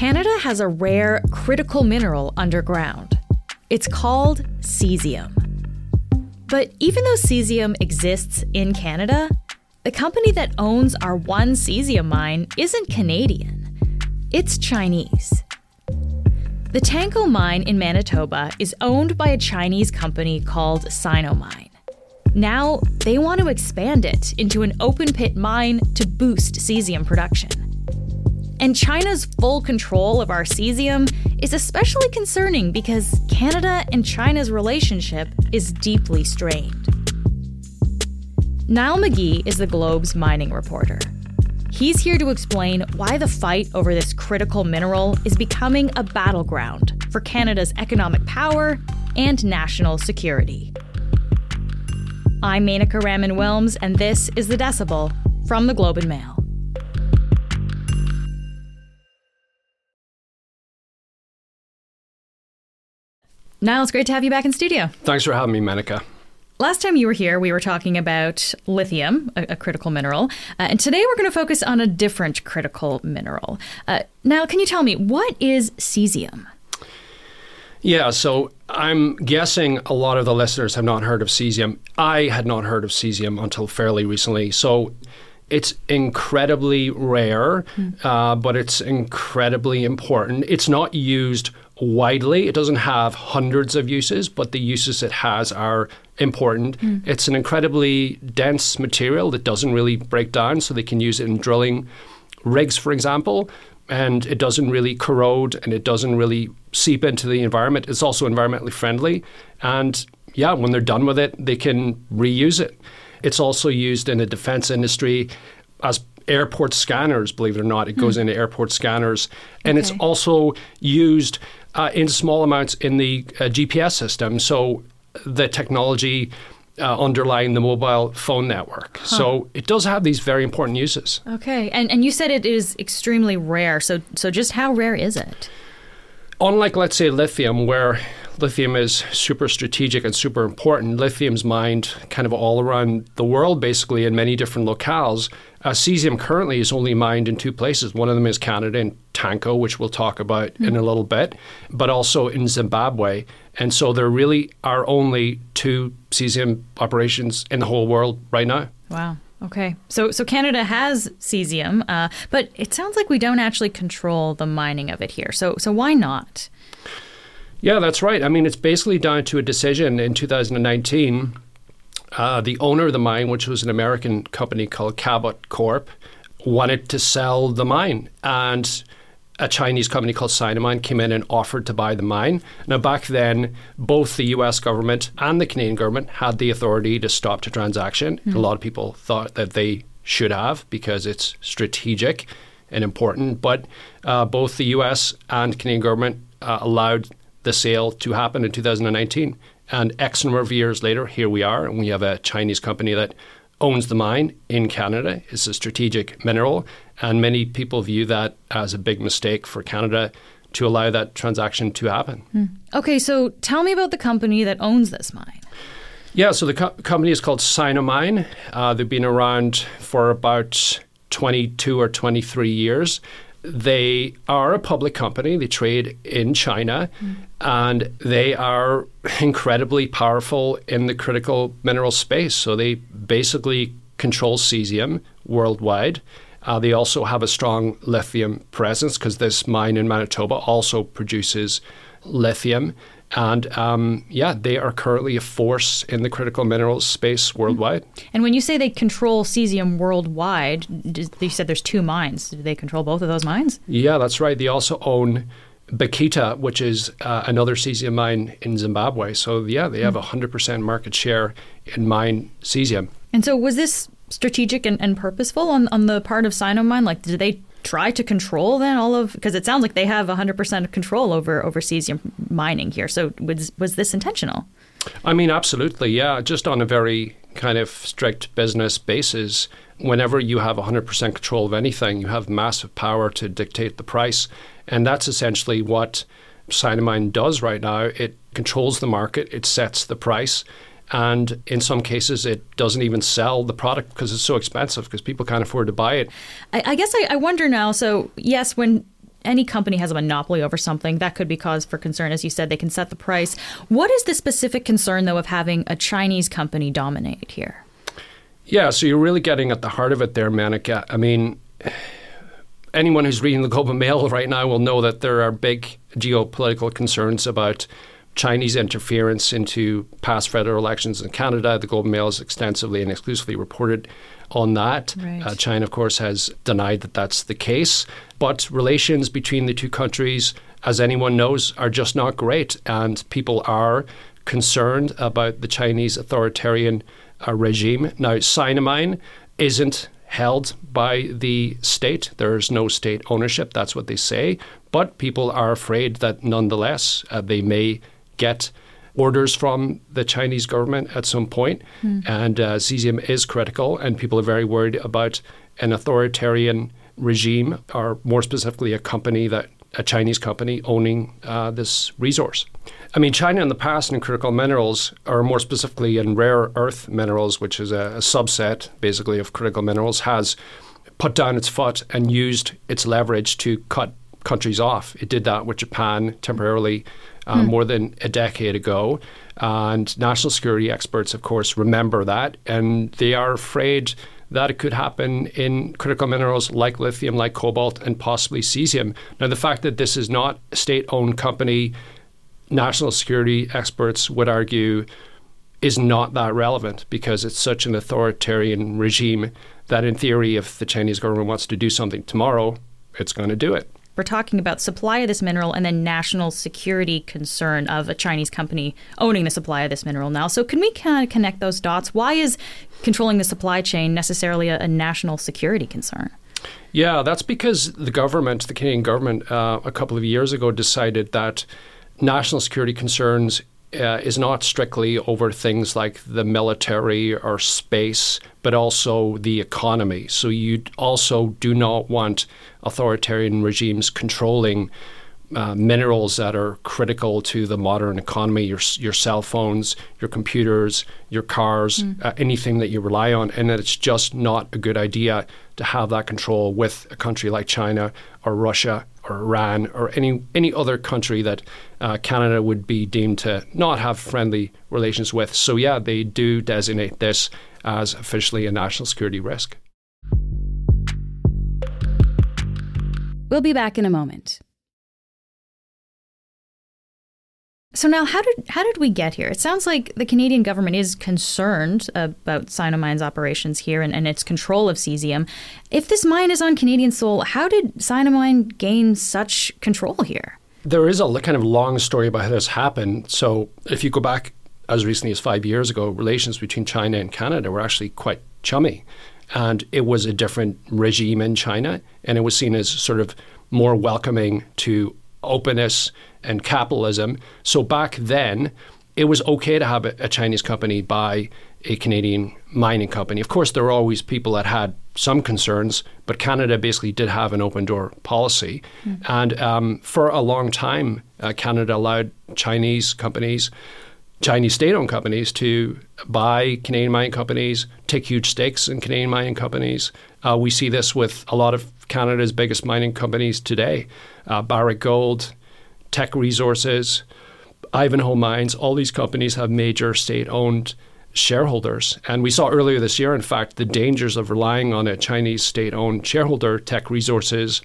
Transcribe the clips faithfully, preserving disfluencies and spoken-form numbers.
Canada has a rare critical mineral underground. It's called cesium. But even though cesium exists in Canada, the company that owns our one cesium mine isn't Canadian. It's Chinese. The Tanco Mine in Manitoba is owned by a Chinese company called Sinomine. Now, they want to expand it into an open-pit mine to boost cesium production. And China's full control of our cesium is especially concerning because Canada and China's relationship is deeply strained. Niall McGee is the Globe's mining reporter. He's here to explain why the fight over this critical mineral is becoming a battleground for Canada's economic power and national security. I'm Mainika Raman-Wilms, and this is The Decibel from The Globe and Mail. Niall, it's great to have you back in studio. Thanks for having me, Mainika. Last time you were here, we were talking about lithium, a, a critical mineral, uh, and today we're going to focus on a different critical mineral. Uh, now, can you tell me, what is cesium? Yeah, so I'm guessing a lot of the listeners have not heard of cesium. I had not heard of cesium until fairly recently, so it's incredibly rare, mm. uh, but it's incredibly important. It's not used widely. It doesn't have hundreds of uses, but the uses it has are important. Mm. It's an incredibly dense material that doesn't really break down, so they can use it in drilling rigs, for example, and it doesn't really corrode and it doesn't really seep into the environment. It's also environmentally friendly. And yeah, when they're done with it, they can reuse it. It's also used in the defense industry as airport scanners, believe it or not. It goes mm. into airport scanners. And okay. It's also used uh, in small amounts in the uh, G P S system. So the technology uh, underlying the mobile phone network. Huh. So it does have these very important uses. Okay. And and you said it is extremely rare. So so just how rare is it? Unlike, let's say, lithium, where lithium is super strategic and super important, lithium's mined kind of all around the world, basically, in many different locales. Uh, cesium currently is only mined in two places. One of them is Canada in Tanco, which we'll talk about mm. in a little bit, but also in Zimbabwe. And so there really are only two cesium operations in the whole world right now. Wow. Okay. So so Canada has cesium, uh, but it sounds like we don't actually control the mining of it here. So so why not? Yeah, that's right. I mean, it's basically down to a decision in two thousand nineteen. Uh, the owner of the mine, which was an American company called Cabot Corp, wanted to sell the mine. And a Chinese company called Sinomine came in and offered to buy the mine. Now, back then, both the U S government and the Canadian government had the authority to stop the transaction. Mm. A lot of people thought that they should have because it's strategic and important. But uh, both the U S and Canadian government uh, allowed the sale to happen in two thousand nineteen. And X number of years later, here we are, and we have a Chinese company that owns the mine in Canada. It's a strategic mineral, and many people view that as a big mistake for Canada to allow that transaction to happen. Mm. Okay, so tell me about the company that owns this mine. Yeah, so the co- company is called Sinomine. Uh, they've been around for about twenty-two or twenty-three years. They are a public company. They trade in China, mm. and they are incredibly powerful in the critical mineral space. So they basically control cesium worldwide. Uh, they also have a strong lithium presence because this mine in Manitoba also produces lithium. And um, yeah, they are currently a force in the critical minerals space worldwide. And when you say they control cesium worldwide, you said there's two mines. Do they control both of those mines? Yeah, that's right. They also own Bekita, which is uh, another cesium mine in Zimbabwe. So yeah, they have one hundred percent market share in mine cesium. And so was this strategic and, and purposeful on, on the part of Sinomine? Like, did they try to control then all of, because it sounds like they have one hundred percent control over, over cesium mining here. So was, was this intentional? I mean, absolutely, yeah. Just on a very kind of strict business basis, whenever you have one hundred percent control of anything, you have massive power to dictate the price. And that's essentially what Sinomine does right now. It controls the market, it sets the price. And in some cases, it doesn't even sell the product because it's so expensive because people can't afford to buy it. I, I guess I, I wonder now, so yes, when any company has a monopoly over something, that could be cause for concern. As you said, they can set the price. What is the specific concern, though, of having a Chinese company dominate here? Yeah, so you're really getting at the heart of it there, Manika. I mean, anyone who's reading the Globe and Mail right now will know that there are big geopolitical concerns about Chinese interference into past federal elections in Canada. The Globe and Mail has extensively and exclusively reported on that. Right. Uh, China, of course, has denied that that's the case. But relations between the two countries, as anyone knows, are just not great. And people are concerned about the Chinese authoritarian uh, regime. Now, Sinomine isn't held by the state. There is no state ownership. That's what they say. But people are afraid that nonetheless, uh, they may get orders from the Chinese government at some point. Mm. And uh, cesium is critical, and people are very worried about an authoritarian regime, or more specifically a company that a Chinese company owning uh, this resource. I mean, China in the past in critical minerals, or more specifically in rare earth minerals, which is a, a subset basically of critical minerals, has put down its foot and used its leverage to cut countries off. It did that with Japan temporarily uh, mm. more than a decade ago. And national security experts, of course, remember that. And they are afraid that it could happen in critical minerals like lithium, like cobalt, and possibly cesium. Now, the fact that this is not a state-owned company, national security experts would argue, is not that relevant because it's such an authoritarian regime that in theory, if the Chinese government wants to do something tomorrow, it's going to do it. We're talking about supply of this mineral and then national security concern of a Chinese company owning the supply of this mineral now. So can we kind of connect those dots? Why is controlling the supply chain necessarily a, a national security concern? Yeah, that's because the government, the Canadian government, uh, a couple of years ago decided that national security concerns uh, is not strictly over things like the military or space, but also the economy. So you also do not want authoritarian regimes controlling uh, minerals that are critical to the modern economy, your your cell phones, your computers, your cars, mm. uh, anything that you rely on. And it's just not a good idea to have that control with a country like China or Russia or Iran or any, any other country that uh, Canada would be deemed to not have friendly relations with. So yeah, they do designate this as officially a national security risk. We'll be back in a moment. So now, how did how did we get here? It sounds like the Canadian government is concerned about Sinomine's operations here and, and its control of cesium. If this mine is on Canadian soil, how did Sinomine gain such control here? There is a kind of long story about how this happened. So if you go back as recently as five years ago, relations between China and Canada were actually quite chummy. And it was a different regime in China, and it was seen as sort of more welcoming to openness and capitalism. So back then, it was okay to have a Chinese company buy a Canadian mining company. Of course, there were always people that had some concerns, but Canada basically did have an open-door policy. Mm. And um, for a long time, uh, Canada allowed Chinese companies, Chinese state-owned companies, to buy Canadian mining companies, take huge stakes in Canadian mining companies. Uh, we see this with a lot of Canada's biggest mining companies today. Uh, Barrick Gold, Tech Resources, Ivanhoe Mines, all these companies have major state-owned shareholders. And we saw earlier this year, in fact, the dangers of relying on a Chinese state-owned shareholder, Tech Resources,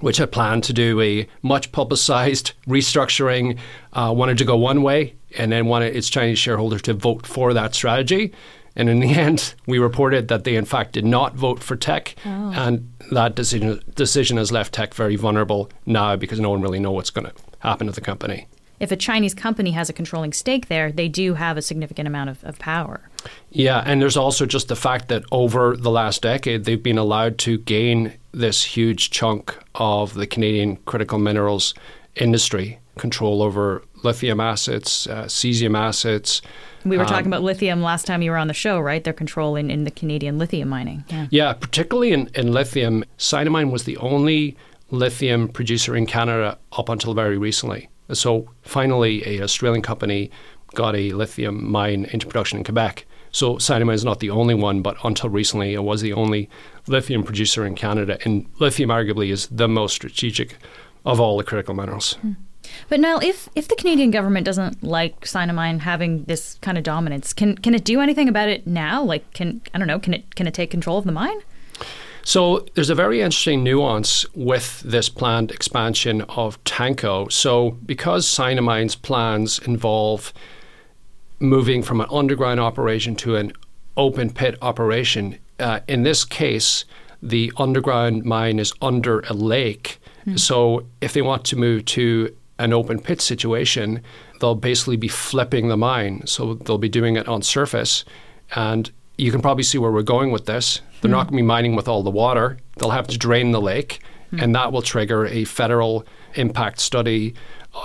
which had planned to do a much publicized restructuring, uh, wanted to go one way, and then wanted its Chinese shareholders to vote for that strategy. And in the end, we reported that they, in fact, did not vote for Tech. Oh. And that decision decision has left Tech very vulnerable now because no one really knows what's going to happen to the company. If a Chinese company has a controlling stake there, they do have a significant amount of, of power. Yeah, and there's also just the fact that over the last decade, they've been allowed to gain this huge chunk of the Canadian critical minerals industry, control over lithium assets, uh, cesium assets. We were um, talking about lithium last time you were on the show, right? Their control in, in the Canadian lithium mining. Yeah, yeah, particularly in, in lithium. Sinomine was the only lithium producer in Canada up until very recently. So finally, an Australian company got a lithium mine into production in Quebec. So Sinomine is not the only one, but until recently it was the only lithium producer in Canada, and lithium arguably is the most strategic of all the critical minerals. Mm. But Niall, if, if the Canadian government doesn't like Sinomine having this kind of dominance, can can it do anything about it now? Like, can I don't know, can it can it take control of the mine? So there's a very interesting nuance with this planned expansion of Tanco. So because Sinomine's plans involve moving from an underground operation to an open pit operation, uh, in this case, the underground mine is under a lake. Mm. So if they want to move to an open pit situation, they'll basically be flipping the mine. So they'll be doing it on surface. And you can probably see where we're going with this. They're mm. not going to be mining with all the water. They'll have to drain the lake, mm. and that will trigger a federal impact study,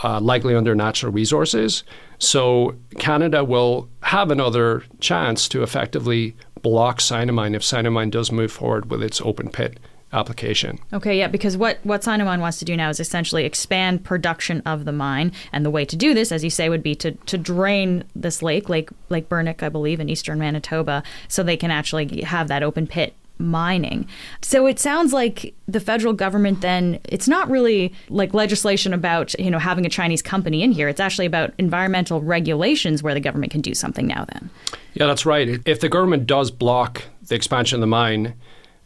uh, likely under natural resources. So Canada will have another chance to effectively block Sinomine if Sinomine does move forward with its open pit application. Okay, yeah, because what, what Sinomine wants to do now is essentially expand production of the mine. And the way to do this, as you say, would be to, to drain this lake, Lake Lake Burnic, I believe, in eastern Manitoba, so they can actually have that open pit mining. So it sounds like the federal government then, it's not really like legislation about, you know, having a Chinese company in here. It's actually about environmental regulations where the government can do something now then. Yeah, that's right. If the government does block the expansion of the mine,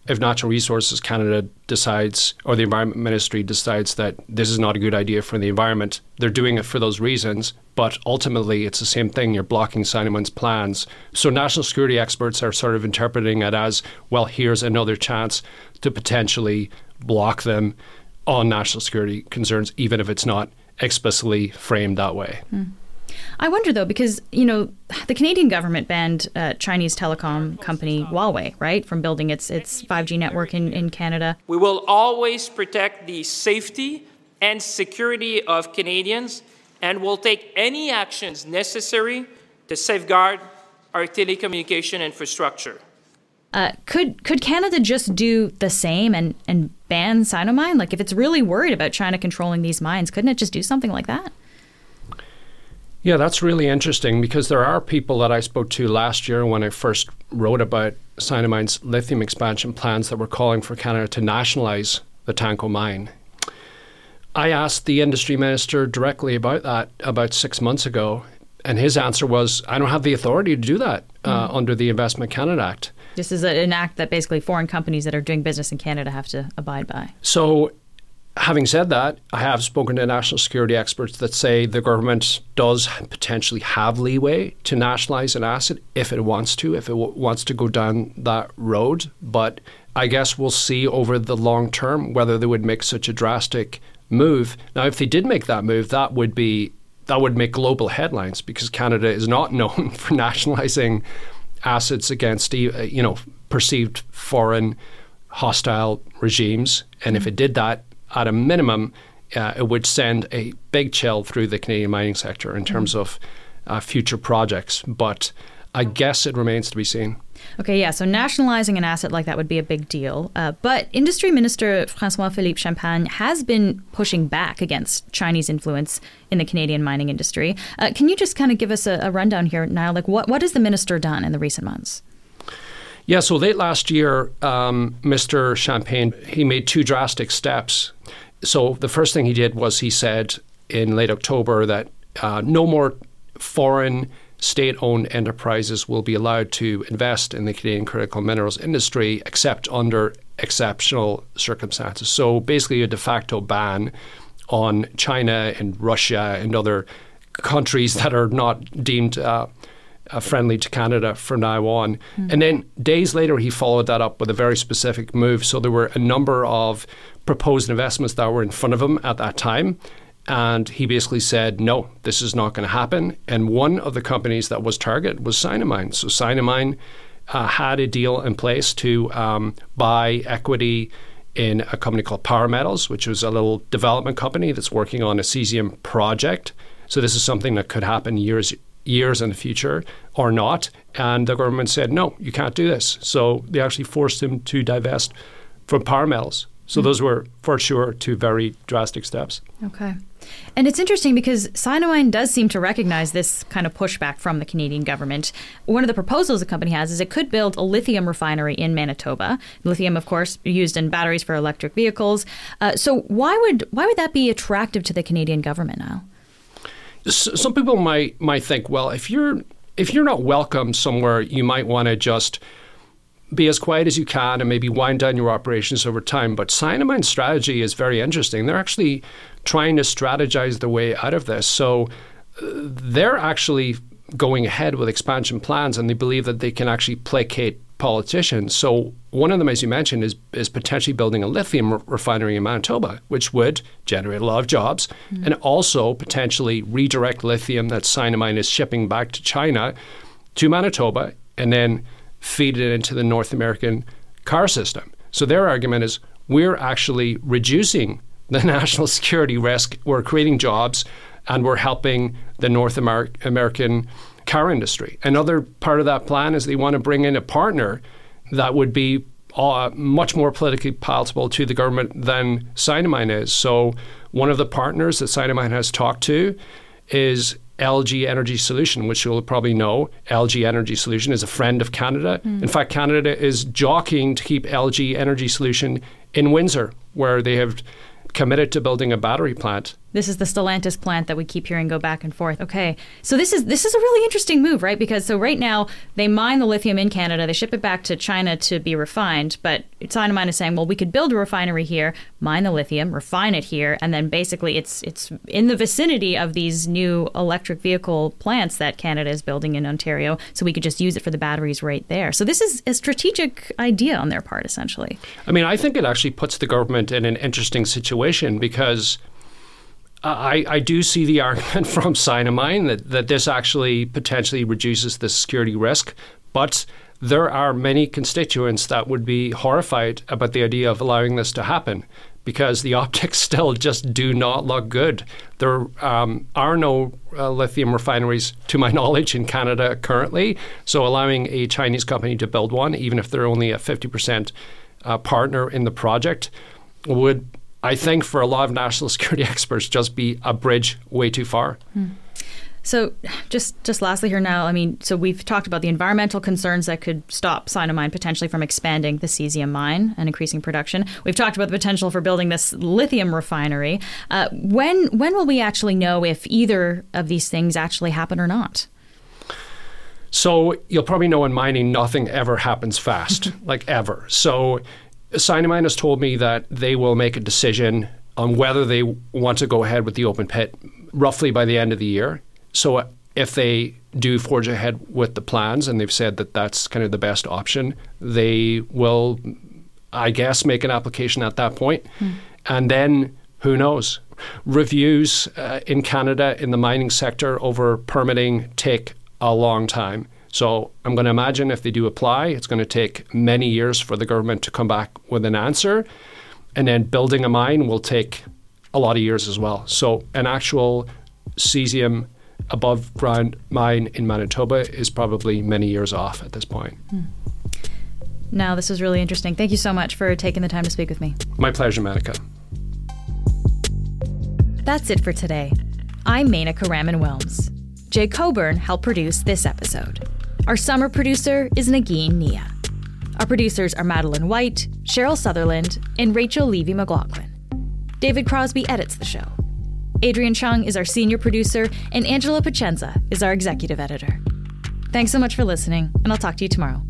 if Natural Resources Canada decides, or the Environment Ministry decides that this is not a good idea for the environment, they're doing it for those reasons. But ultimately, it's the same thing. You're blocking Sinomine's plans. So national security experts are sort of interpreting it as, well, here's another chance to potentially block them on national security concerns, even if it's not explicitly framed that way. Mm. I wonder, though, because, you know, the Canadian government banned uh, Chinese telecom company Huawei, right, from building its its five G network in, in Canada. We will always protect the safety and security of Canadians and will take any actions necessary to safeguard our telecommunication infrastructure. Uh, could could Canada just do the same and, and ban Sinomine? Like, if it's really worried about China controlling these mines, couldn't it just do something like that? Yeah, that's really interesting, because there are people that I spoke to last year when I first wrote about Sinomine's lithium expansion plans that were calling for Canada to nationalize the Tanco mine. I asked the industry minister directly about that about six months ago, and his answer was, I don't have the authority to do that uh, mm. under the Investment Canada Act. This is an act that basically foreign companies that are doing business in Canada have to abide by. So, having said that, I have spoken to national security experts that say the government does potentially have leeway to nationalize an asset if it wants to, if it w- wants to go down that road. But I guess we'll see over the long term whether they would make such a drastic move. Now, if they did make that move, that would be that would make global headlines, because Canada is not known for nationalizing assets against, you know, perceived foreign hostile regimes. And if it did that, at a minimum, uh, it would send a big chill through the Canadian mining sector in terms of uh, future projects. But I guess it remains to be seen. Okay, yeah, so nationalizing an asset like that would be a big deal. Uh, but Industry Minister François-Philippe Champagne has been pushing back against Chinese influence in the Canadian mining industry. Uh, can you just kind of give us a, a rundown here, Niall? Like, what, what has the minister done in the recent months? Yeah, so late last year, um, Mister Champagne, he made two drastic steps. So the first thing he did was he said in late October that uh, no more foreign state-owned enterprises will be allowed to invest in the Canadian critical minerals industry except under exceptional circumstances. So basically a de facto ban on China and Russia and other countries that are not deemed uh Uh, friendly to Canada from now on. Mm. And then days later, he followed that up with a very specific move. So there were a number of proposed investments that were in front of him at that time. And he basically said, no, this is not going to happen. And one of the companies that was targeted was Sinomine. So Sinomine uh, had a deal in place to um, buy equity in a company called Power Metals, which was a little development company that's working on a cesium project. So this is something that could happen years years in the future or not. And the government said, no, you can't do this. So they actually forced him to divest from Power Metals. So mm-hmm. those were for sure two very drastic steps. Okay. And it's interesting because Sinomine does seem to recognize this kind of pushback from the Canadian government. One of the proposals the company has is it could build a lithium refinery in Manitoba. Lithium, of course, used in batteries for electric vehicles. Uh, so why would why would that be attractive to the Canadian government, Niall? Some people might might think, well, if you're if you're not welcome somewhere, you might want to just be as quiet as you can and maybe wind down your operations over time. But Sinomine's strategy is very interesting. They're actually trying to strategize their way out of this. So they're actually going ahead with expansion plans, and they believe that they can actually placate politicians. So one of them, as you mentioned, is is potentially building a lithium re- refinery in Manitoba, which would generate a lot of jobs mm. and also potentially redirect lithium that Sinomine is shipping back to China to Manitoba and then feed it into the North American car system. So their argument is we're actually reducing the national security risk, we're creating jobs, and we're helping the North Amer- American car industry. Another part of that plan is they want to bring in a partner that would be uh, much more politically palatable to the government than Sinomine is. So one of the partners that Sinomine has talked to is L G Energy Solution, which you'll probably know. L G Energy Solution is a friend of Canada. Mm. In fact, Canada is jockeying to keep L G Energy Solution in Windsor, where they have committed to building a battery plant. This is the Stellantis plant that we keep hearing go back and forth. Okay, so this is this is a really interesting move, right? Because so right now they mine the lithium in Canada, they ship it back to China to be refined, but Sinomine is saying, well, we could build a refinery here, mine the lithium, refine it here, and then basically it's it's in the vicinity of these new electric vehicle plants that Canada is building in Ontario, so we could just use it for the batteries right there. So this is a strategic idea on their part, essentially. I mean, I think it actually puts the government in an interesting situation because I, I do see the argument from Sinomine that, that this actually potentially reduces the security risk, but there are many constituents that would be horrified about the idea of allowing this to happen because the optics still just do not look good. There um, are no uh, lithium refineries, to my knowledge, in Canada currently, so allowing a Chinese company to build one, even if they're only a fifty percent uh, partner in the project, would, I think, for a lot of national security experts, just be a bridge way too far. Mm. So just just lastly here now, I mean, so we've talked about the environmental concerns that could stop Sinomine potentially from expanding the cesium mine and increasing production. We've talked about the potential for building this lithium refinery. Uh, when when will we actually know if either of these things actually happen or not? So you'll probably know in mining, nothing ever happens fast, like ever. So Sinomine has told me that they will make a decision on whether they want to go ahead with the open pit roughly by the end of the year. So if they do forge ahead with the plans, and they've said that that's kind of the best option, they will, I guess, make an application at that point. Mm. And then who knows? Reviews uh, in Canada in the mining sector over permitting take a long time. So I'm going to imagine if they do apply, it's going to take many years for the government to come back with an answer. And then building a mine will take a lot of years as well. So an actual cesium above ground mine in Manitoba is probably many years off at this point. Hmm. Now, this is really interesting. Thank you so much for taking the time to speak with me. My pleasure, Mantika. That's it for today. I'm Mainika Raman-Wilms. Jay Coburn helped produce this episode. Our summer producer is Nagin Nia. Our producers are Madeline White, Cheryl Sutherland, and Rachel Levy-McLaughlin. David Crosby edits the show. Adrian Chung is our senior producer, and Angela Pacenza is our executive editor. Thanks so much for listening, and I'll talk to you tomorrow.